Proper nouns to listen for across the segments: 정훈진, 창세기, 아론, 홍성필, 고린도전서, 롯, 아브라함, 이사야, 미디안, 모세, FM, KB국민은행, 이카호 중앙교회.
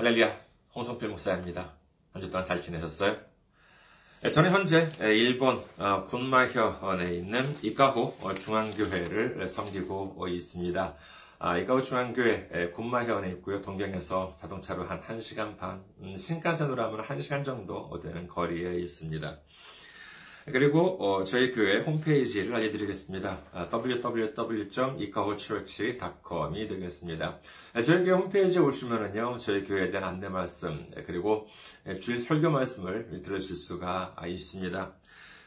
할렐루야, 홍성필 목사입니다. 한 주 동안 잘 지내셨어요? 저는 현재 일본 군마현에 있는 이카호 중앙교회를 섬기고 있습니다. 이카호 중앙교회 군마현에 있고요. 동경에서 자동차로 한 1시간 반, 신칸센으로 하면 1시간 정도 되는 거리에 있습니다. 그리고 저희 교회 홈페이지를 알려드리겠습니다. www.ikahochurch.com이 되겠습니다. 저희 교회 홈페이지에 오시면은요, 저희 교회에 대한 안내 말씀 그리고 주일 설교 말씀을 들으실 수가 있습니다.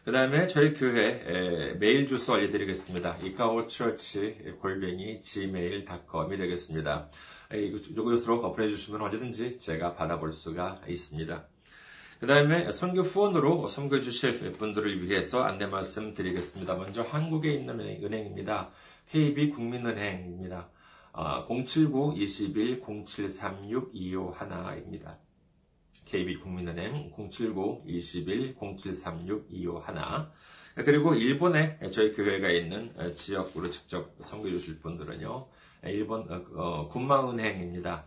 그 다음에 저희 교회 메일 주소 알려드리겠습니다. ikahochurch@gmail.com이 되겠습니다. 이곳으로 보내주시면 언제든지 제가 받아볼 수가 있습니다. 그 다음에 선교 후원으로 선교 주실 분들을 위해서 안내 말씀 드리겠습니다. 먼저 한국에 있는 은행입니다. KB국민은행입니다. 079-21-0736-251입니다. KB국민은행 079-21-0736-251. 그리고 일본에 저희 교회가 있는 지역으로 직접 선교 주실 분들은요, 일본 군마은행입니다.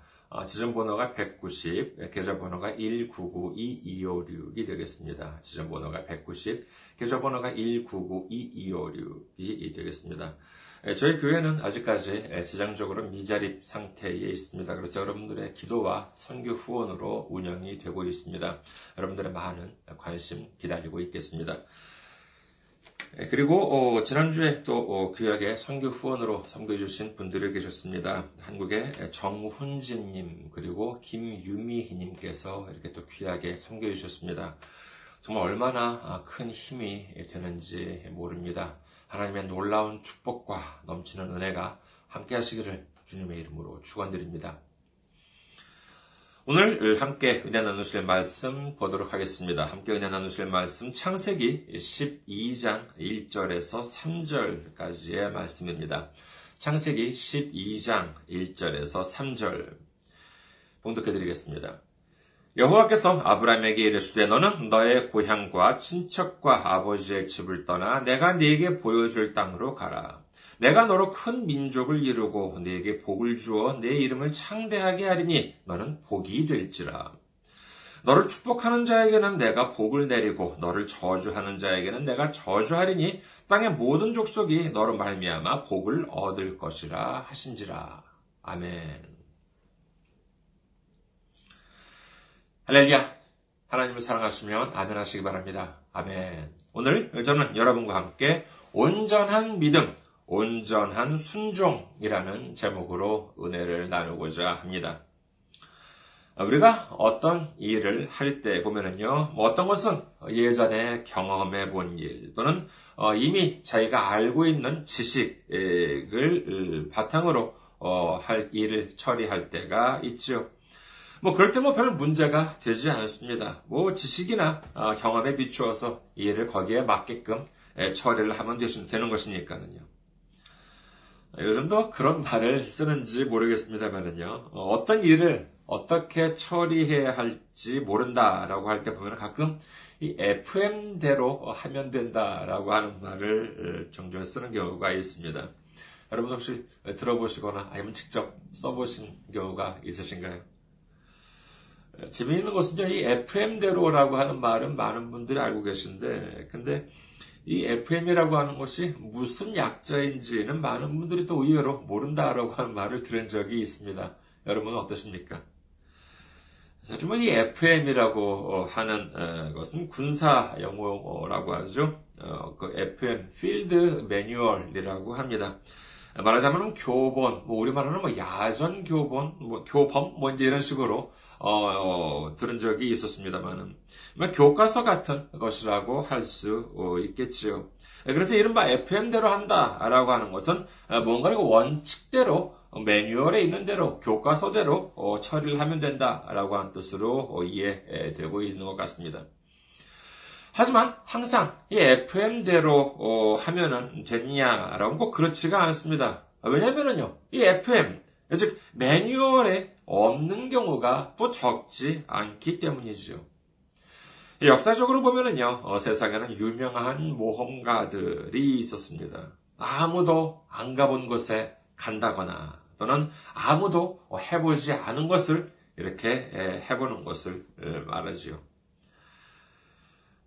지점번호가 190, 계좌번호가 1992256이 되겠습니다. 지점번호가 190, 계좌번호가 1992256이 되겠습니다. 저희 교회는 아직까지 재정적으로 미자립 상태에 있습니다. 그래서 여러분들의 기도와 선교 후원으로 운영이 되고 있습니다. 여러분들의 많은 관심 기다리고 있겠습니다. 그리고 지난주에 또 귀하게 선교 후원으로 선교해 주신 분들이 계셨습니다. 한국의 정훈진님 그리고 김유미희님께서 이렇게 또 귀하게 선교해 주셨습니다. 정말 얼마나 큰 힘이 되는지 모릅니다. 하나님의 놀라운 축복과 넘치는 은혜가 함께 하시기를 주님의 이름으로 축원드립니다. 오늘 함께 은혜 나누실 말씀 보도록 하겠습니다. 함께 은혜 나누실 말씀 창세기 12장 1절에서 3절까지의 말씀입니다. 창세기 12장 1절에서 3절 봉독해드리겠습니다. 여호와께서 아브라함에게 이르시되 너는 너의 고향과 친척과 아버지의 집을 떠나 내가 네게 보여줄 땅으로 가라. 내가 너로 큰 민족을 이루고 네게 복을 주어 네 이름을 창대하게 하리니 너는 복이 될지라. 너를 축복하는 자에게는 내가 복을 내리고 너를 저주하는 자에게는 내가 저주하리니 땅의 모든 족속이 너로 말미암아 복을 얻을 것이라 하신지라. 아멘. 할렐루야. 하나님을 사랑하시면 아멘 하시기 바랍니다. 아멘. 오늘 저는 여러분과 함께 온전한 믿음, 온전한 순종이라는 제목으로 은혜를 나누고자 합니다. 우리가 어떤 일을 할 때 보면은요, 어떤 것은 예전에 경험해 본 일 또는 이미 자기가 알고 있는 지식을 바탕으로 할 일을 처리할 때가 있죠. 그럴 때 별 문제가 되지 않습니다. 지식이나 경험에 비추어서 일을 거기에 맞게끔 처리를 하면 되는 것이니까는요. 요즘도 그런 말을 쓰는지 모르겠습니다만은요, 어떤 일을 어떻게 처리해야 할지 모른다라고 할 때 보면 가끔 이 FM대로 하면 된다라고 하는 말을 종종 쓰는 경우가 있습니다. 여러분 혹시 들어보시거나 아니면 직접 써보신 경우가 있으신가요? 재미있는 것은요, 이 FM대로라고 하는 말은 많은 분들이 알고 계신데, 근데 이 FM이라고 하는 것이 무슨 약자인지는 많은 분들이 또 의외로 모른다라고 하는 말을 들은 적이 있습니다. 여러분은 어떠십니까? 사실 이 FM이라고 하는 것은 군사 용어라고 하죠. 그 FM, 필드 매뉴얼이라고 합니다. 말하자면 교본, 우리말로는 야전 교본, 교범, 이런 식으로 들은 적이 있었습니다만은 교과서 같은 것이라고 할 수 있겠지요. 그래서 이른바 FM대로 한다라고 하는 것은 뭔가 원칙대로, 매뉴얼에 있는 대로, 교과서대로 처리를 하면 된다라고 하는 뜻으로 이해되고 있는 것 같습니다. 하지만 항상 이 FM대로 하면은 되느냐라고 꼭 그렇지가 않습니다. 왜냐면은요, 이 FM, 즉 매뉴얼에 없는 경우가 또 적지 않기 때문이지요. 역사적으로 보면은요, 세상에는 유명한 모험가들이 있었습니다. 아무도 안 가본 곳에 간다거나 또는 아무도 해보지 않은 것을 이렇게 해보는 것을 말하지요.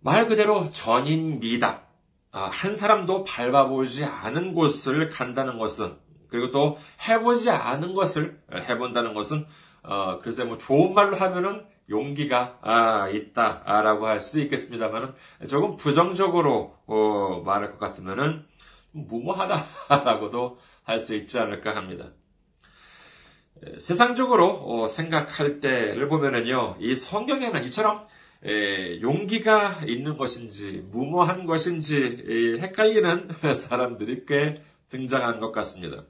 말 그대로 전인 미답, 한 사람도 밟아보지 않은 곳을 간다는 것은, 그리고 또 해보지 않은 것을 해본다는 것은, 글쎄 뭐 좋은 말로 하면은 용기가 있다라고 할 수도 있겠습니다만은, 조금 부정적으로 말할 것 같으면은 무모하다라고도 할 수 있지 않을까 합니다. 세상적으로 생각할 때를 보면은요, 이 성경에는 이처럼 용기가 있는 것인지 무모한 것인지 헷갈리는 사람들이 꽤 등장한 것 같습니다.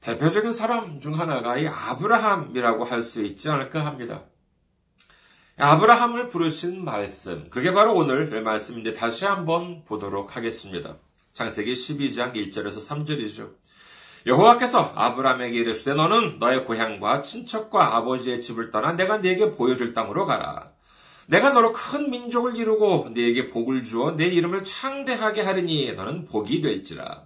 대표적인 사람 중 하나가 이 아브라함이라고 할 수 있지 않을까 합니다. 아브라함을 부르신 말씀, 그게 바로 오늘 말씀인데 다시 한번 보도록 하겠습니다. 창세기 12장 1절에서 3절이죠. 여호와께서 아브라함에게 이르시되 너는 너의 고향과 친척과 아버지의 집을 떠나 내가 네게 보여줄 땅으로 가라. 내가 너로 큰 민족을 이루고 네게 복을 주어 네 이름을 창대하게 하리니 너는 복이 될지라.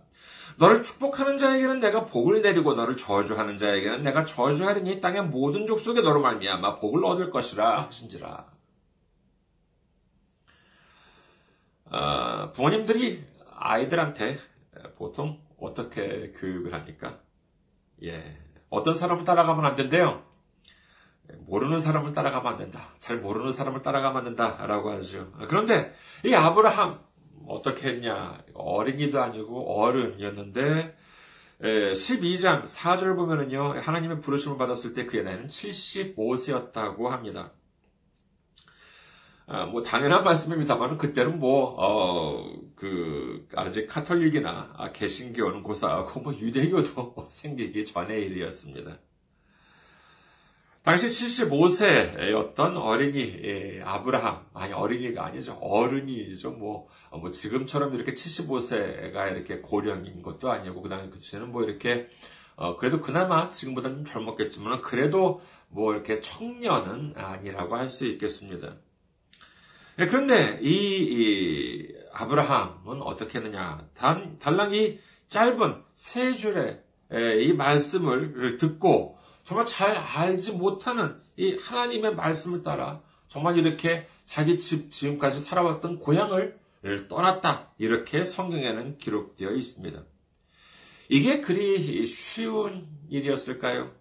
너를 축복하는 자에게는 내가 복을 내리고 너를 저주하는 자에게는 내가 저주하리니 땅의 모든 족속에 너로 말미암아 복을 얻을 것이라 하신지라. 부모님들이 아이들한테 보통 어떻게 교육을 합니까? 어떤 사람을 따라가면 안 된대요. 모르는 사람을 따라가면 안 된다. 잘 모르는 사람을 따라가면 안 된다라고 하죠. 그런데 이 아브라함 어떻게 했냐? 어린이도 아니고 어른이었는데 12장 4절 보면은요, 하나님의 부르심을 받았을 때 그의 나이는 75세였다고 합니다. 뭐 당연한 말씀입니다만 그때는 아직 카톨릭이나 개신교는 고사하고 유대교도 생기기 전의 일이었습니다. 당시 75세였던 어린이 아브라함, 아니 어린이가 아니죠, 어른이죠. 뭐 지금처럼 이렇게 75세가 이렇게 고령인 것도 아니고 그 당시 그 시대는 이렇게 그래도 그나마 지금보다는 덜 먹겠지만 그래도 이렇게 청년은 아니라고 할 수 있겠습니다. 그런데 이 아브라함은 어떻게 했느냐? 달랑 이 짧은 세 줄의 이 말씀을 듣고 정말 잘 알지 못하는 이 하나님의 말씀을 따라 정말 이렇게 자기 집 지금까지 살아왔던 고향을 떠났다. 이렇게 성경에는 기록되어 있습니다. 이게 그리 쉬운 일이었을까요?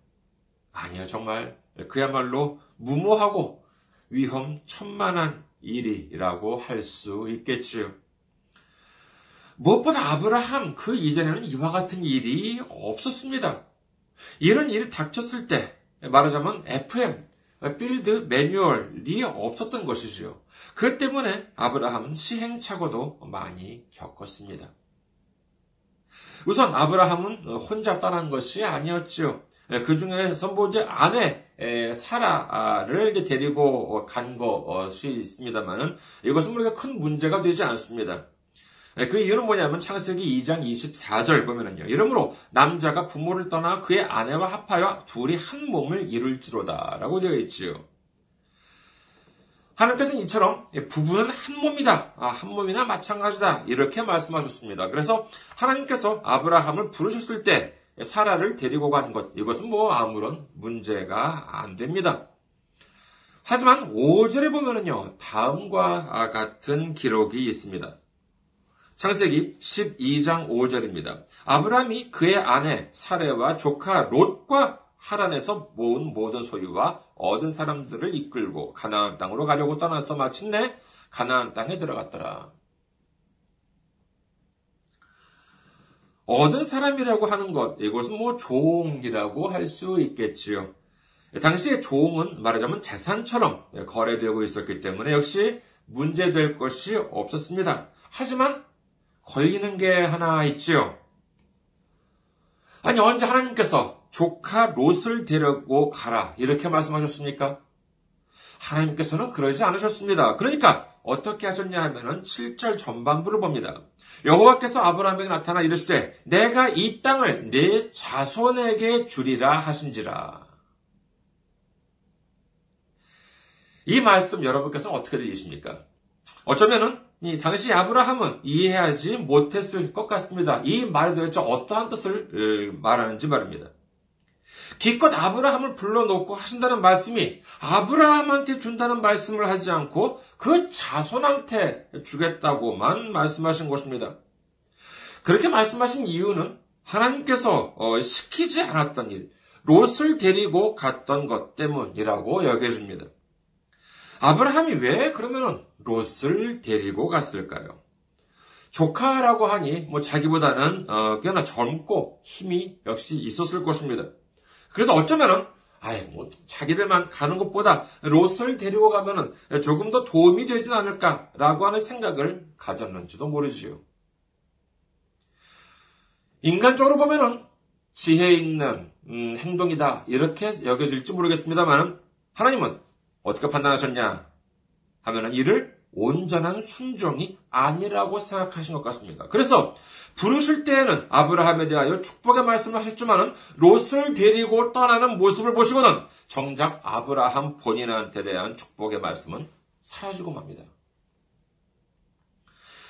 아니요, 정말 그야말로 무모하고 위험천만한 일이라고 할 수 있겠지요. 무엇보다 아브라함 그 이전에는 이와 같은 일이 없었습니다. 이런 일이 닥쳤을 때 말하자면 FM, 빌드 매뉴얼이 없었던 것이지요. 그것 때문에 아브라함은 시행착오도 많이 겪었습니다. 우선 아브라함은 혼자 떠난 것이 아니었지요. 그 중에서 아내 사라를 데리고 간 것이 있습니다만은 이것은 우리가 큰 문제가 되지 않습니다. 그 이유는 창세기 2장 24절 보면은요. 이러므로 남자가 부모를 떠나 그의 아내와 합하여 둘이 한 몸을 이룰지로다라고 되어 있지요. 하나님께서는 이처럼 부부는 한 몸이다. 한 몸이나 마찬가지다. 이렇게 말씀하셨습니다. 그래서 하나님께서 아브라함을 부르셨을 때 사라를 데리고 간 것, 이것은 아무런 문제가 안 됩니다. 하지만 5절에 보면은요, 다음과 같은 기록이 있습니다. 창세기 12장 5절입니다. 아브라함이 그의 아내 사레와 조카 롯과 하란에서 모은 모든 소유와 얻은 사람들을 이끌고 가나안 땅으로 가려고 떠나서 마침내 가나안 땅에 들어갔더라. 얻은 사람이라고 하는 것, 이것은 조공이라고 할 수 있겠지요. 당시에 조공은 말하자면 재산처럼 거래되고 있었기 때문에 역시 문제될 것이 없었습니다. 하지만 걸리는 게 하나 있지요. 아니 언제 하나님께서 조카 롯을 데리고 가라 이렇게 말씀하셨습니까? 하나님께서는 그러지 않으셨습니다. 그러니까 어떻게 하셨냐 하면은 7절 전반부를 봅니다. 여호와께서 아브라함에게 나타나 이르시되 내가 이 땅을 네 자손에게 주리라 하신지라. 이 말씀 여러분께서는 어떻게 들리십니까? 어쩌면은 이 당시 아브라함은 이해하지 못했을 것 같습니다. 이 말이 도대체 어떠한 뜻을 말하는지 말입니다. 기껏 아브라함을 불러놓고 하신다는 말씀이 아브라함한테 준다는 말씀을 하지 않고 그 자손한테 주겠다고만 말씀하신 것입니다. 그렇게 말씀하신 이유는 하나님께서 시키지 않았던 일, 롯을 데리고 갔던 것 때문이라고 여겨집니다. 아브라함이 왜 그러면 롯을 데리고 갔을까요? 조카라고 하니 자기보다는 꽤나 젊고 힘이 역시 있었을 것입니다. 그래서 어쩌면은 자기들만 가는 것보다 롯을 데리고 가면은 조금 더 도움이 되진 않을까라고 하는 생각을 가졌는지도 모르지요. 인간적으로 보면은 지혜 있는 행동이다 이렇게 여겨질지 모르겠습니다만 하나님은 어떻게 판단하셨냐 하면은 이를 온전한 순종이 아니라고 생각하신 것 같습니다. 그래서 부르실 때에는 아브라함에 대하여 축복의 말씀을 하셨지만은 롯을 데리고 떠나는 모습을 보시고는 정작 아브라함 본인한테 대한 축복의 말씀은 사라지고 맙니다.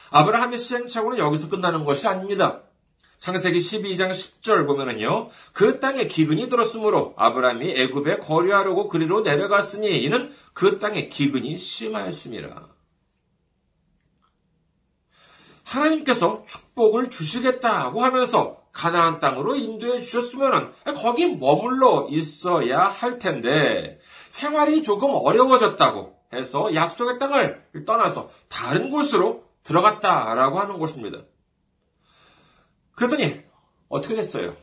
아브라함의 시행착오는 여기서 끝나는 것이 아닙니다. 창세기 12장 10절 보면은요, 그 땅에 기근이 들었으므로 아브라함이 애굽에 거류하려고 그리로 내려갔으니 이는 그 땅에 기근이 심하였음이라. 하나님께서 축복을 주시겠다고 하면서 가나안 땅으로 인도해 주셨으면 거기 머물러 있어야 할 텐데 생활이 조금 어려워졌다고 해서 약속의 땅을 떠나서 다른 곳으로 들어갔다라고 하는 것입니다. 그랬더니 어떻게 됐어요?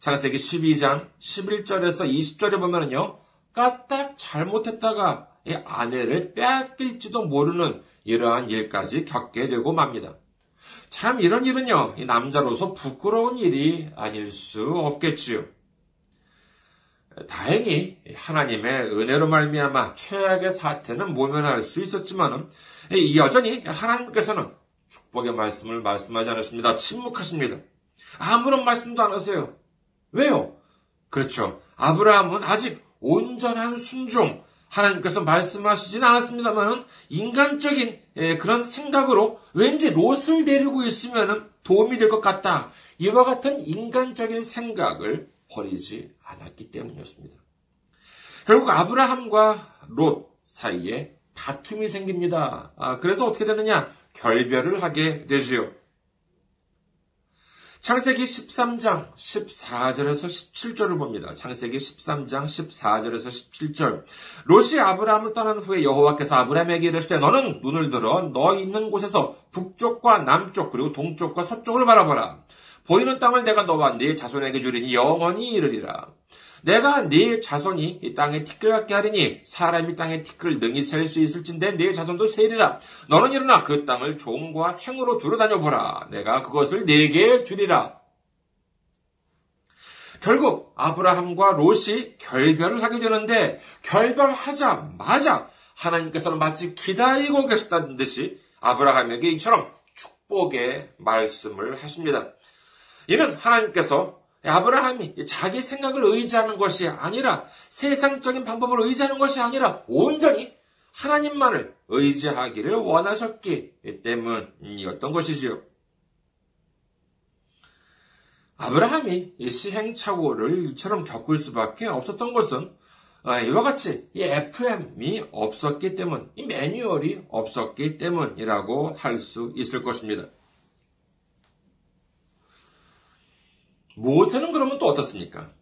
창세기 12장 11절에서 20절에 보면은요, 까딱 잘못했다가 아내를 빼앗길지도 모르는 이러한 일까지 겪게 되고 맙니다. 참 이런 일은요, 이 남자로서 부끄러운 일이 아닐 수 없겠지요. 다행히 하나님의 은혜로 말미암아 최악의 사태는 모면할 수 있었지만은 여전히 하나님께서는 축복의 말씀을 말씀하지 않으십니다. 침묵하십니다. 아무런 말씀도 안 하세요. 왜요? 그렇죠. 아브라함은 아직 온전한 순종, 하나님께서 말씀하시진 않았습니다만 인간적인 그런 생각으로 왠지 롯을 데리고 있으면 도움이 될 것 같다. 이와 같은 인간적인 생각을 버리지 않았기 때문이었습니다. 결국 아브라함과 롯 사이에 다툼이 생깁니다. 그래서 어떻게 되느냐? 결별을 하게 되지요. 창세기 13장 14절에서 17절을 봅니다. 창세기 13장 14절에서 17절. 롯이 아브라함을 떠난 후에 여호와께서 아브라함에게 이르시되 너는 눈을 들어 너 있는 곳에서 북쪽과 남쪽 그리고 동쪽과 서쪽을 바라보라. 보이는 땅을 내가 너와 네 자손에게 주리니 영원히 이르리라. 내가 네 자손이 이 땅에 티끌 같게 하리니 사람이 땅에 티끌 능히 셀 수 있을진데 네 자손도 세리라. 너는 일어나 그 땅을 종과 행으로 두루 다녀보라. 내가 그것을 네게 주리라. 결국 아브라함과 롯이 결별을 하게 되는데 결별하자마자 하나님께서는 마치 기다리고 계셨다는 듯이 아브라함에게 이처럼 축복의 말씀을 하십니다. 이는 하나님께서 아브라함이 자기 생각을 의지하는 것이 아니라 세상적인 방법을 의지하는 것이 아니라 온전히 하나님만을 의지하기를 원하셨기 때문이었던 것이지요. 아브라함이 시행착오를 이처럼 겪을 수밖에 없었던 것은 이와 같이 FM이 없었기 때문, 이 매뉴얼이 없었기 때문이라고 할 수 있을 것입니다. 모세는 그러면 또 어떻습니까?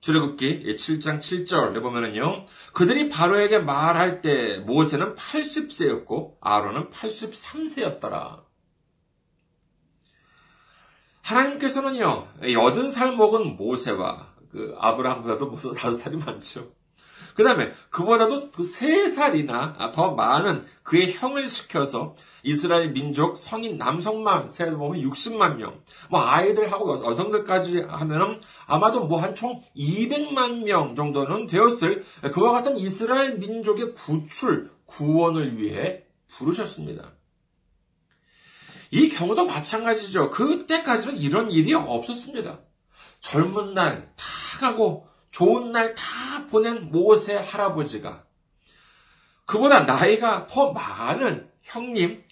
출애굽기 7장 7절에 보면은요, 그들이 바로에게 말할 때 모세는 80세였고 아론은 83세였더라. 하나님께서는요, 80살 먹은 모세와 그 아브라함보다도 모세 5살이 많죠. 그 다음에 그보다도 3살이나 더 많은 그의 형을 시켜서 이스라엘 민족 성인 남성만 세어 보면 60만 명, 아이들하고 여성들까지 하면은 아마도 한 총 200만 명 정도는 되었을 그와 같은 이스라엘 민족의 구출, 구원을 위해 부르셨습니다. 이 경우도 마찬가지죠. 그때까지는 이런 일이 없었습니다. 젊은 날 다 가고 좋은 날 다 보낸 모세 할아버지가 그보다 나이가 더 많은 형님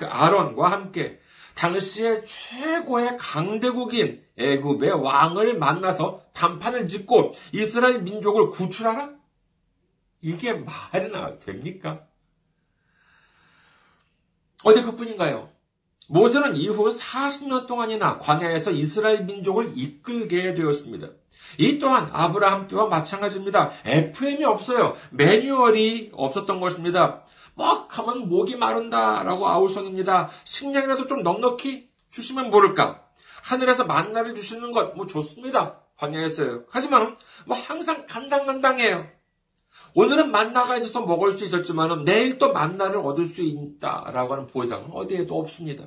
아론과 함께 당시의 최고의 강대국인 애굽의 왕을 만나서 담판을 짓고 이스라엘 민족을 구출하라? 이게 말이나 됩니까? 어디 그뿐인가요? 모세는 이후 40년 동안이나 광야에서 이스라엘 민족을 이끌게 되었습니다. 이 또한 아브라함 때와 마찬가지입니다. FM이 없어요. 매뉴얼이 없었던 것입니다. 막 하면 목이 마른다라고 아우성입니다. 식량이라도 좀 넉넉히 주시면 모를까. 하늘에서 만나를 주시는 것, 좋습니다. 광야에서요. 하지만 항상 간당간당해요. 오늘은 만나가 있어서 먹을 수 있었지만 내일 또 만나를 얻을 수 있다라고 하는 보장은 어디에도 없습니다.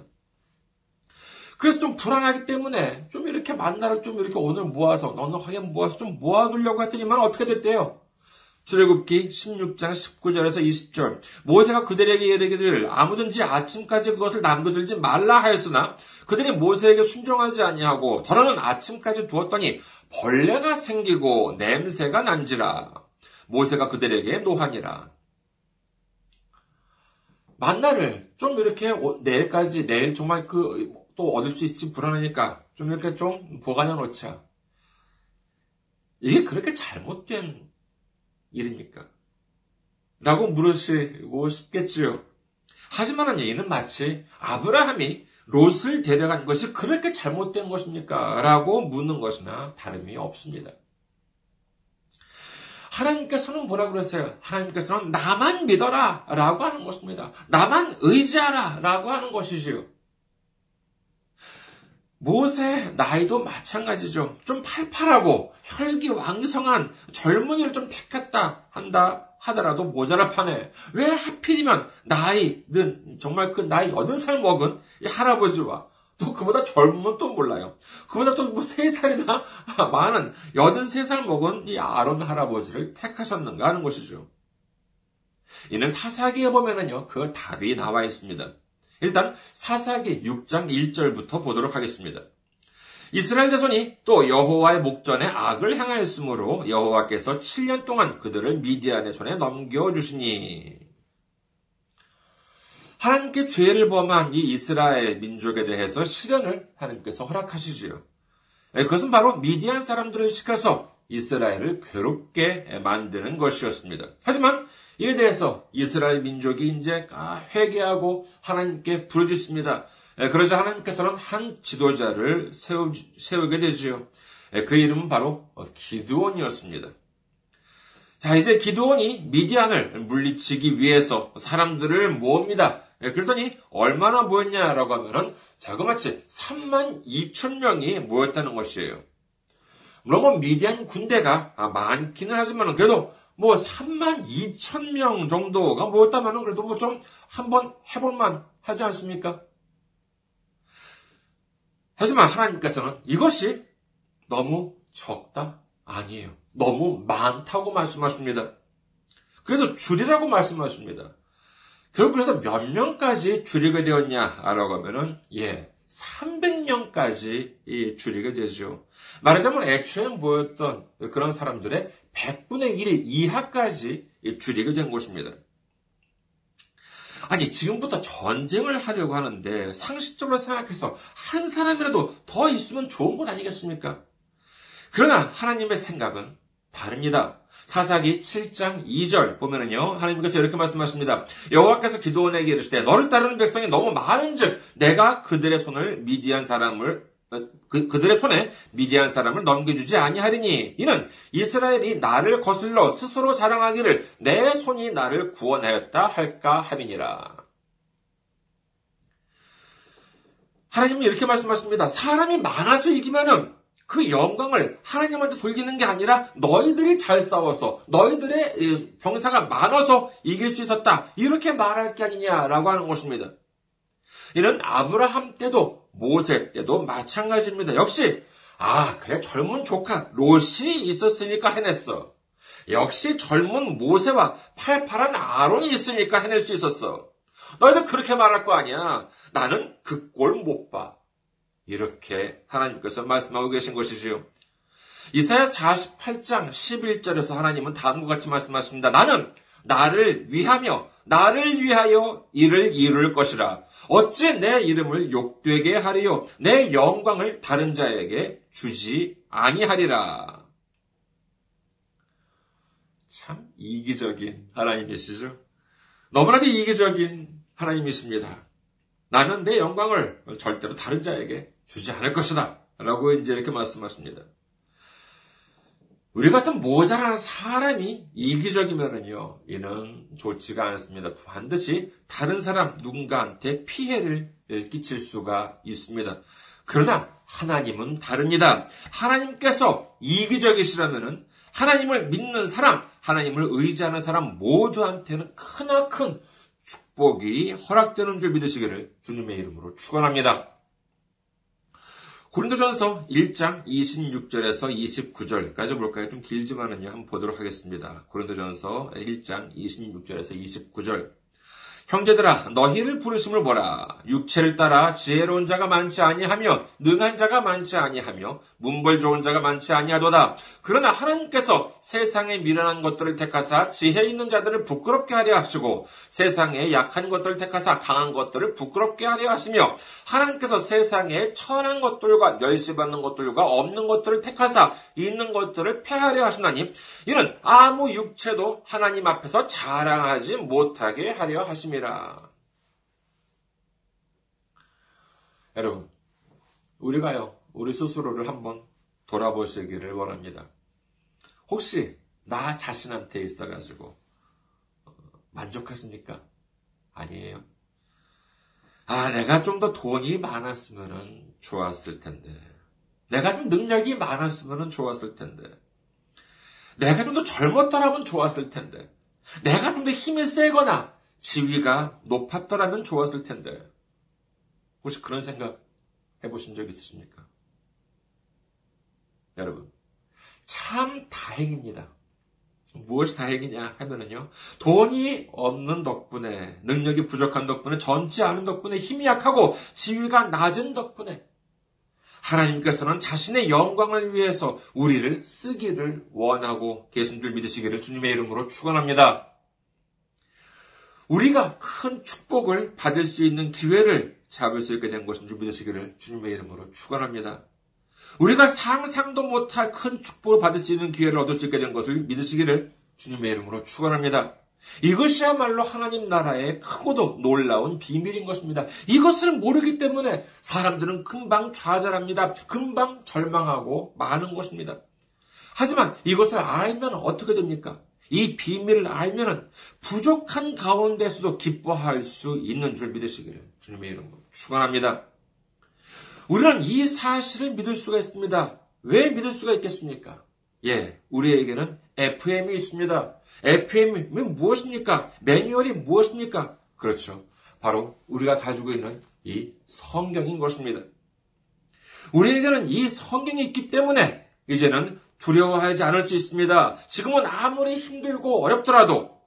그래서 좀 불안하기 때문에 이렇게 만나를 이렇게 오늘 모아서 넉넉하게 모아서 모아두려고 했더니만 어떻게 됐대요? 출애굽기 16장 19절에서 20절 모세가 그들에게 이르기를 아무든지 아침까지 그것을 남겨들지 말라 하였으나 그들이 모세에게 순종하지 아니하고 더러는 아침까지 두었더니 벌레가 생기고 냄새가 난지라 모세가 그들에게 노하니라. 만나를 이렇게 내일까지, 내일 정말 또 얻을 수 있을지 불안하니까 이렇게 보관해 놓자. 이게 그렇게 잘못된 일입니까? 라고 물으시고 싶겠지요. 하지만 얘는 마치 아브라함이 롯을 데려간 것이 그렇게 잘못된 것입니까? 라고 묻는 것이나 다름이 없습니다. 하나님께서는 뭐라고 그랬어요? 하나님께서는 나만 믿어라 라고 하는 것입니다. 나만 의지하라 라고 하는 것이지요. 모세의 나이도 마찬가지죠. 팔팔하고 혈기왕성한 젊은이를 택했다 한다 하더라도 모자랄 판에 왜 하필이면 나이는 정말 그 나이 80살 먹은 이 할아버지와 또 그보다 젊으면 또 몰라요. 그보다 또 3살이나 많은 83살 먹은 이 아론 할아버지를 택하셨는가 하는 것이죠. 이는 사사기에 보면은요, 그 답이 나와 있습니다. 일단 사사기 6장 1절부터 보도록 하겠습니다. 이스라엘 자손이 또 여호와의 목전에 악을 행하였으므로 여호와께서 7년 동안 그들을 미디안의 손에 넘겨주시니. 하나님께 죄를 범한 이 이스라엘 민족에 대해서 시련을 하나님께서 허락하시지요. 그것은 바로 미디안 사람들을 시켜서 이스라엘을 괴롭게 만드는 것이었습니다. 하지만 이에 대해서 이스라엘 민족이 이제 회개하고 하나님께 부르짖습니다. 그러자 하나님께서는 한 지도자를 세우게 되지요. 그 이름은 바로 기드온이었습니다. 자, 이제 기드온이 미디안을 물리치기 위해서 사람들을 모읍니다. 그러더니 얼마나 모였냐라고 하면은 자그마치 3만 2천 명이 모였다는 것이에요. 물론 미디안 군대가 많기는 하지만 그래도 3만 2천 명 정도가 모였다면은 그래도 한번 해볼만 하지 않습니까? 하지만 하나님께서는 이것이 너무 적다? 아니에요. 너무 많다고 말씀하십니다. 그래서 줄이라고 말씀하십니다. 결국 그래서 몇 명까지 줄이게 되었냐라고 하면은 300명까지 줄이게 되죠. 말하자면 애초에 모였던 그런 사람들의 100분의 1 이하까지 줄이게 된 것입니다. 아니, 지금부터 전쟁을 하려고 하는데 상식적으로 생각해서 한 사람이라도 더 있으면 좋은 것 아니겠습니까? 그러나 하나님의 생각은 다릅니다. 사사기 7장 2절 보면은요, 하나님께서 이렇게 말씀하십니다. 여호와께서 기드온에게 이르시되 너를 따르는 백성이 너무 많은즉 내가 그들의 손에 미디안 사람을 넘겨주지 아니하리니 이는 이스라엘이 나를 거슬러 스스로 자랑하기를 내 손이 나를 구원하였다 할까 함이니라. 하나님은 이렇게 말씀하십니다. 사람이 많아서 이기면은 그 영광을 하나님한테 돌리는 게 아니라 너희들이 잘 싸워서 너희들의 병사가 많아서 이길 수 있었다. 이렇게 말할 게 아니냐라고 하는 것입니다. 이는 아브라함 때도 모세 때도 마찬가지입니다. 역시 그래 젊은 조카 롯이 있었으니까 해냈어. 역시 젊은 모세와 팔팔한 아론이 있으니까 해낼 수 있었어. 너희들 그렇게 말할 거 아니야. 나는 그 꼴 못 봐. 이렇게 하나님께서 말씀하고 계신 것이지요. 이사야 48장 11절에서 하나님은 다음과 같이 말씀하십니다. 나는 나를 위하여 이를 이룰 것이라. 어찌 내 이름을 욕되게 하리요? 내 영광을 다른 자에게 주지 아니하리라. 참 이기적인 하나님이시죠. 너무나도 이기적인 하나님이십니다. 나는 내 영광을 절대로 다른 자에게 주지 않을 것이다 라고 이제 이렇게 말씀하십니다. 우리 같은 모자란 사람이 이기적이면은요, 이는 좋지가 않습니다. 반드시 다른 사람 누군가한테 피해를 끼칠 수가 있습니다. 그러나 하나님은 다릅니다. 하나님께서 이기적이시라면은 하나님을 믿는 사람, 하나님을 의지하는 사람 모두한테는 크나큰 축복이 허락되는 줄 믿으시기를 주님의 이름으로 축원합니다. 고린도전서 1장 26절에서 29절까지 볼까요? 좀 길지만은요, 한번 보도록 하겠습니다. 고린도전서 1장 26절에서 29절. 형제들아, 너희를 부르심을 보라. 육체를 따라 지혜로운 자가 많지 아니하며 능한 자가 많지 아니하며 문벌 좋은 자가 많지 아니하도다. 그러나 하나님께서 세상에 미련한 것들을 택하사 지혜 있는 자들을 부끄럽게 하려 하시고 세상에 약한 것들을 택하사 강한 것들을 부끄럽게 하려 하시며 하나님께서 세상에 천한 것들과 멸시받는 것들과 없는 것들을 택하사 있는 것들을 폐하려 하시나니 이는 아무 육체도 하나님 앞에서 자랑하지 못하게 하려 하십니다. 여러분, 우리가요, 우리 스스로를 한번 돌아보시기를 원합니다. 혹시 나 자신한테 있어가지고 만족하십니까? 아니에요. 내가 좀 더 돈이 많았으면 좋았을 텐데, 내가 좀 능력이 많았으면 좋았을 텐데, 내가 좀 더 젊었더라면 좋았을 텐데, 내가 좀 더 힘이 세거나 지위가 높았더라면 좋았을 텐데, 혹시 그런 생각 해보신 적 있으십니까? 여러분, 참 다행입니다. 무엇이 다행이냐 하면은요, 돈이 없는 덕분에, 능력이 부족한 덕분에, 젊지 않은 덕분에, 힘이 약하고 지위가 낮은 덕분에 하나님께서는 자신의 영광을 위해서 우리를 쓰기를 원하고 계신 줄 믿으시기를 주님의 이름으로 축원합니다. 우리가 큰 축복을 받을 수 있는 기회를 잡을 수 있게 된 것인 줄 믿으시기를 주님의 이름으로 축원합니다. 우리가 상상도 못할 큰 축복을 받을 수 있는 기회를 얻을 수 있게 된 것을 믿으시기를 주님의 이름으로 축원합니다. 이것이야말로 하나님 나라의 크고도 놀라운 비밀인 것입니다. 이것을 모르기 때문에 사람들은 금방 좌절합니다. 금방 절망하고 많은 것입니다. 하지만 이것을 알면 어떻게 됩니까? 이 비밀을 알면은 부족한 가운데서도 기뻐할 수 있는 줄 믿으시기를 주님의 이름으로 축원합니다. 우리는 이 사실을 믿을 수가 있습니다. 왜 믿을 수가 있겠습니까? 우리에게는 FM이 있습니다. FM이 무엇입니까? 매뉴얼이 무엇입니까? 그렇죠. 바로 우리가 가지고 있는 이 성경인 것입니다. 우리에게는 이 성경이 있기 때문에 이제는 두려워하지 않을 수 있습니다. 지금은 아무리 힘들고 어렵더라도,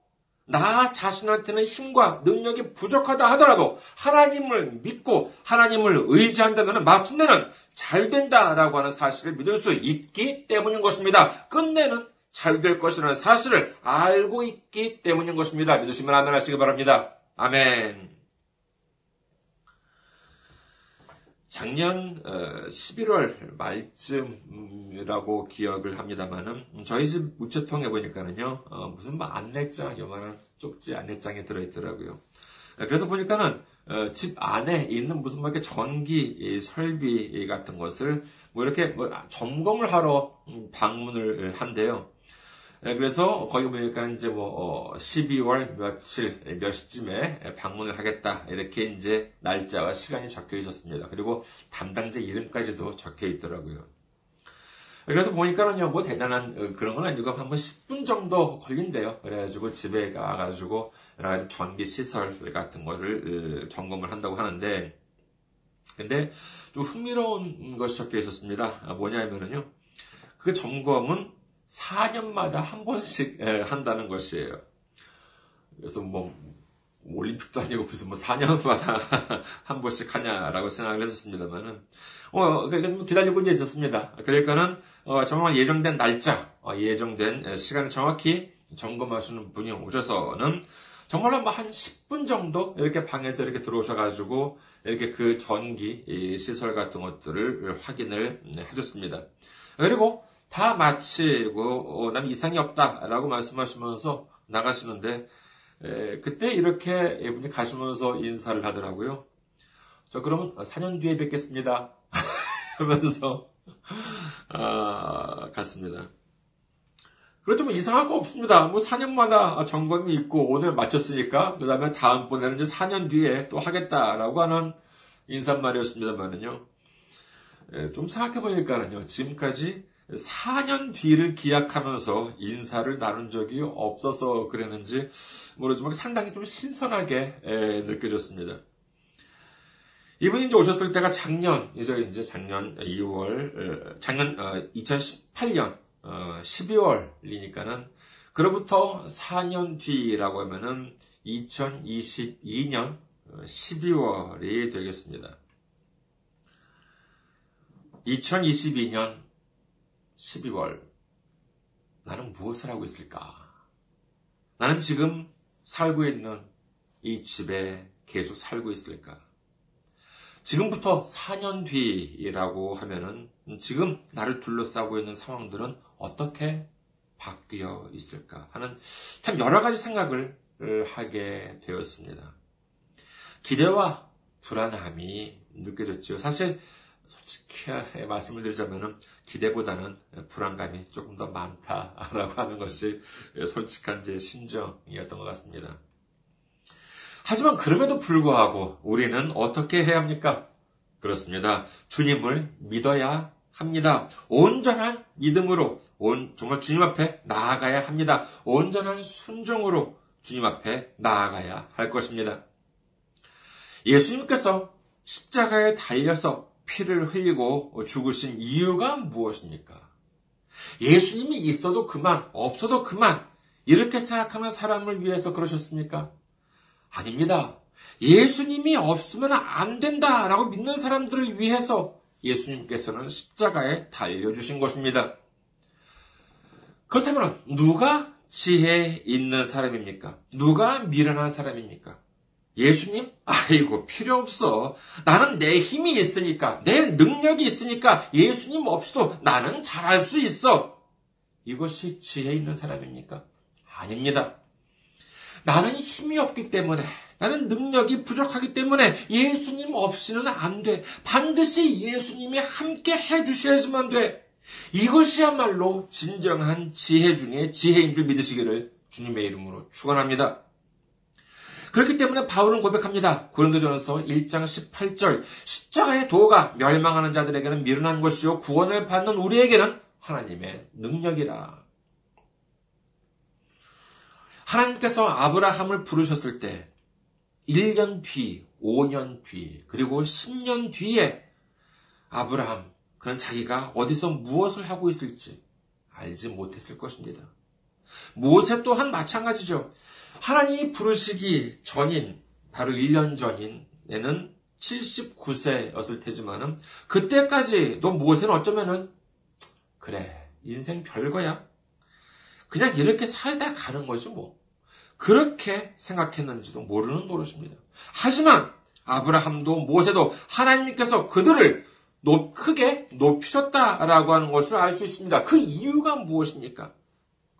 나 자신한테는 힘과 능력이 부족하다 하더라도 하나님을 믿고 하나님을 의지한다면 마침내는 잘된다라고 하는 사실을 믿을 수 있기 때문인 것입니다. 끝내는 잘될 것이라는 사실을 알고 있기 때문인 것입니다. 믿으시면 아멘 하시기 바랍니다. 아멘. 작년 11월 말쯤이라고 기억을 합니다만은, 저희 집 우체통에 보니까는요, 무슨 안내장, 요만한 쪽지 안내장이 들어있더라고요. 그래서 보니까는 집 안에 있는 무슨 이렇게 전기 설비 같은 것을 이렇게 점검을 하러 방문을 한대요. 그래서 거기 보니까 이제 12월 며칠 몇 시쯤에 방문을 하겠다 이렇게 이제 날짜와 시간이 적혀 있었습니다. 그리고 담당자 이름까지도 적혀 있더라고요. 그래서 보니까는요, 대단한 그런 건 아니고 한 10분 정도 걸린대요. 그래가지고 집에 가가지고 여러 가지 전기 시설 같은 거를 점검을 한다고 하는데, 근데 좀 흥미로운 것이 적혀 있었습니다. 뭐냐면은요, 그 점검은 4년마다 한 번씩 한다는 것이에요. 그래서 올림픽도 아니고 무슨 4년마다 한 번씩 하냐라고 생각을 했었습니다만은, 기다리고 이제 있었습니다. 그러니까는, 정말 예정된 날짜, 예정된 시간을 정확히 점검하시는 분이 오셔서는 정말로 뭐 한 10분 정도 이렇게 방에서 이렇게 들어오셔가지고 이렇게 그 전기 이 시설 같은 것들을 확인을 해줬습니다. 그리고 다 마치고 난 이상이 없다라고 말씀하시면서 나가시는데 그때 이렇게 이분이 가시면서 인사를 하더라고요. 저 그러면 4년 뒤에 뵙겠습니다. 하면서 갔습니다. 그렇죠. 뭐 이상할 거 없습니다. 뭐 4년마다 점검이 있고 오늘 마쳤으니까 그 다음에 다음번에는 이제 4년 뒤에 또 하겠다라고 하는 인사말이었습니다만은요. 좀 생각해보니까는요. 지금까지 4년 뒤를 기약하면서 인사를 나눈 적이 없어서 그랬는지 모르지만 상당히 좀 신선하게 느껴졌습니다. 이분이 이제 오셨을 때가 작년이죠. 이제 작년 2018년 12월이니까는 그로부터 4년 뒤라고 하면은 2022년 12월이 되겠습니다. 2022년 12월 나는 무엇을 하고 있을까? 나는 지금 살고 있는 이 집에 계속 살고 있을까? 지금부터 4년 뒤라고 하면은 지금 나를 둘러싸고 있는 상황들은 어떻게 바뀌어 있을까 하는 참 여러 가지 생각을 하게 되었습니다. 기대와 불안함이 느껴졌죠. 사실 솔직히 말씀을 드리자면은 기대보다는 불안감이 조금 더 많다라고 하는 것이 솔직한 제 심정이었던 것 같습니다. 하지만 그럼에도 불구하고 우리는 어떻게 해야 합니까? 그렇습니다. 주님을 믿어야 합니다. 온전한 믿음으로 정말 주님 앞에 나아가야 합니다. 온전한 순종으로 주님 앞에 나아가야 할 것입니다. 예수님께서 십자가에 달려서 피를 흘리고 죽으신 이유가 무엇입니까? 예수님이 있어도 그만, 없어도 그만 이렇게 생각하는 사람을 위해서 그러셨습니까? 아닙니다. 예수님이 없으면 안 된다라고 믿는 사람들을 위해서 예수님께서는 십자가에 달려주신 것입니다. 그렇다면 누가 지혜 있는 사람입니까? 누가 미련한 사람입니까? 예수님? 아이고 필요 없어. 나는 내 힘이 있으니까, 내 능력이 있으니까 예수님 없이도 나는 잘할 수 있어. 이것이 지혜 있는 사람입니까? 아닙니다. 나는 힘이 없기 때문에, 나는 능력이 부족하기 때문에 예수님 없이는 안 돼. 반드시 예수님이 함께 해주셔야지만 돼. 이것이야말로 진정한 지혜 중에 지혜인 줄 믿으시기를 주님의 이름으로 축원합니다. 그렇기 때문에 바울은 고백합니다. 고린도전서 1장 18절 십자가의 도가 멸망하는 자들에게는 미련한 것이요 구원을 받는 우리에게는 하나님의 능력이라. 하나님께서 아브라함을 부르셨을 때 1년 뒤, 5년 뒤, 그리고 10년 뒤에 아브라함, 그는 자기가 어디서 무엇을 하고 있을지 알지 못했을 것입니다. 모세 또한 마찬가지죠. 하나님이 부르시기 전인, 바로 1년 전인에는 79세였을 테지만은 그때까지도 모세는 어쩌면은 그래, 인생 별거야. 그냥 이렇게 살다 가는 거지 뭐. 그렇게 생각했는지도 모르는 노릇입니다. 하지만 아브라함도 모세도 하나님께서 그들을 크게 높이셨다라고 하는 것을 알 수 있습니다. 그 이유가 무엇입니까?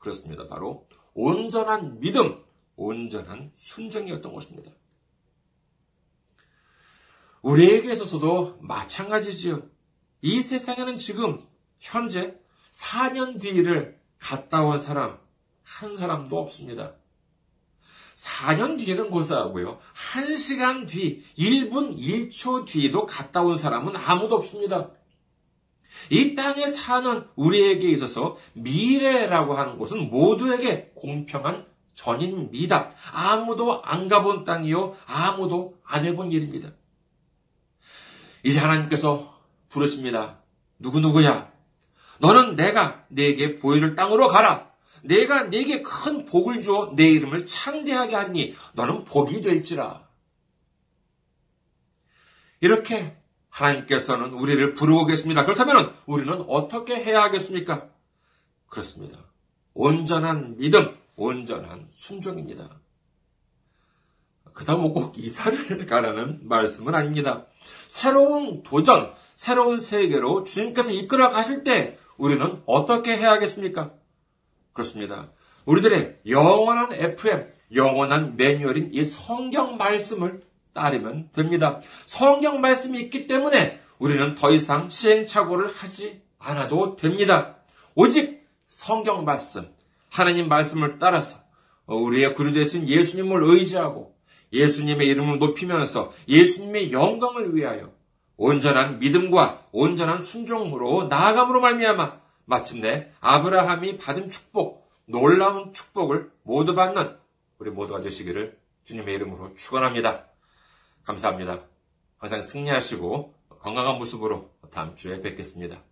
그렇습니다. 바로 온전한 믿음, 온전한 순종이었던 것입니다. 우리에게 있어서도 마찬가지지요. 이 세상에는 지금 현재 4년 뒤를 갔다 온 사람 한 사람도 없습니다. 4년 뒤는 고사하고요. 1시간 뒤, 1분 1초 뒤도 갔다 온 사람은 아무도 없습니다. 이 땅에 사는 우리에게 있어서 미래라고 하는 것은 모두에게 공평한 전입니다. 아무도 안 가본 땅이요. 아무도 안 해본 일입니다. 이제 하나님께서 부르십니다. 누구누구야? 너는 내가 네게 보여줄 땅으로 가라. 내가 네게 큰 복을 주어 내 이름을 창대하게 하리니 너는 복이 될지라. 이렇게 하나님께서는 우리를 부르고 계십니다. 그렇다면 우리는 어떻게 해야 하겠습니까? 그렇습니다. 온전한 믿음, 온전한 순종입니다. 그렇다고 뭐 꼭 이사를 가라는 말씀은 아닙니다. 새로운 도전, 새로운 세계로 주님께서 이끌어 가실 때 우리는 어떻게 해야 하겠습니까? 그렇습니다. 우리들의 영원한 FM, 영원한 매뉴얼인 이 성경 말씀을 따르면 됩니다. 성경 말씀이 있기 때문에 우리는 더 이상 시행착오를 하지 않아도 됩니다. 오직 성경 말씀, 하나님 말씀을 따라서 우리의 구주 되신 예수님을 의지하고 예수님의 이름을 높이면서 예수님의 영광을 위하여 온전한 믿음과 온전한 순종으로 나아감으로 말미암아 마침내 아브라함이 받은 축복, 놀라운 축복을 모두 받는 우리 모두가 되시기를 주님의 이름으로 축원합니다. 감사합니다. 항상 승리하시고 건강한 모습으로 다음 주에 뵙겠습니다.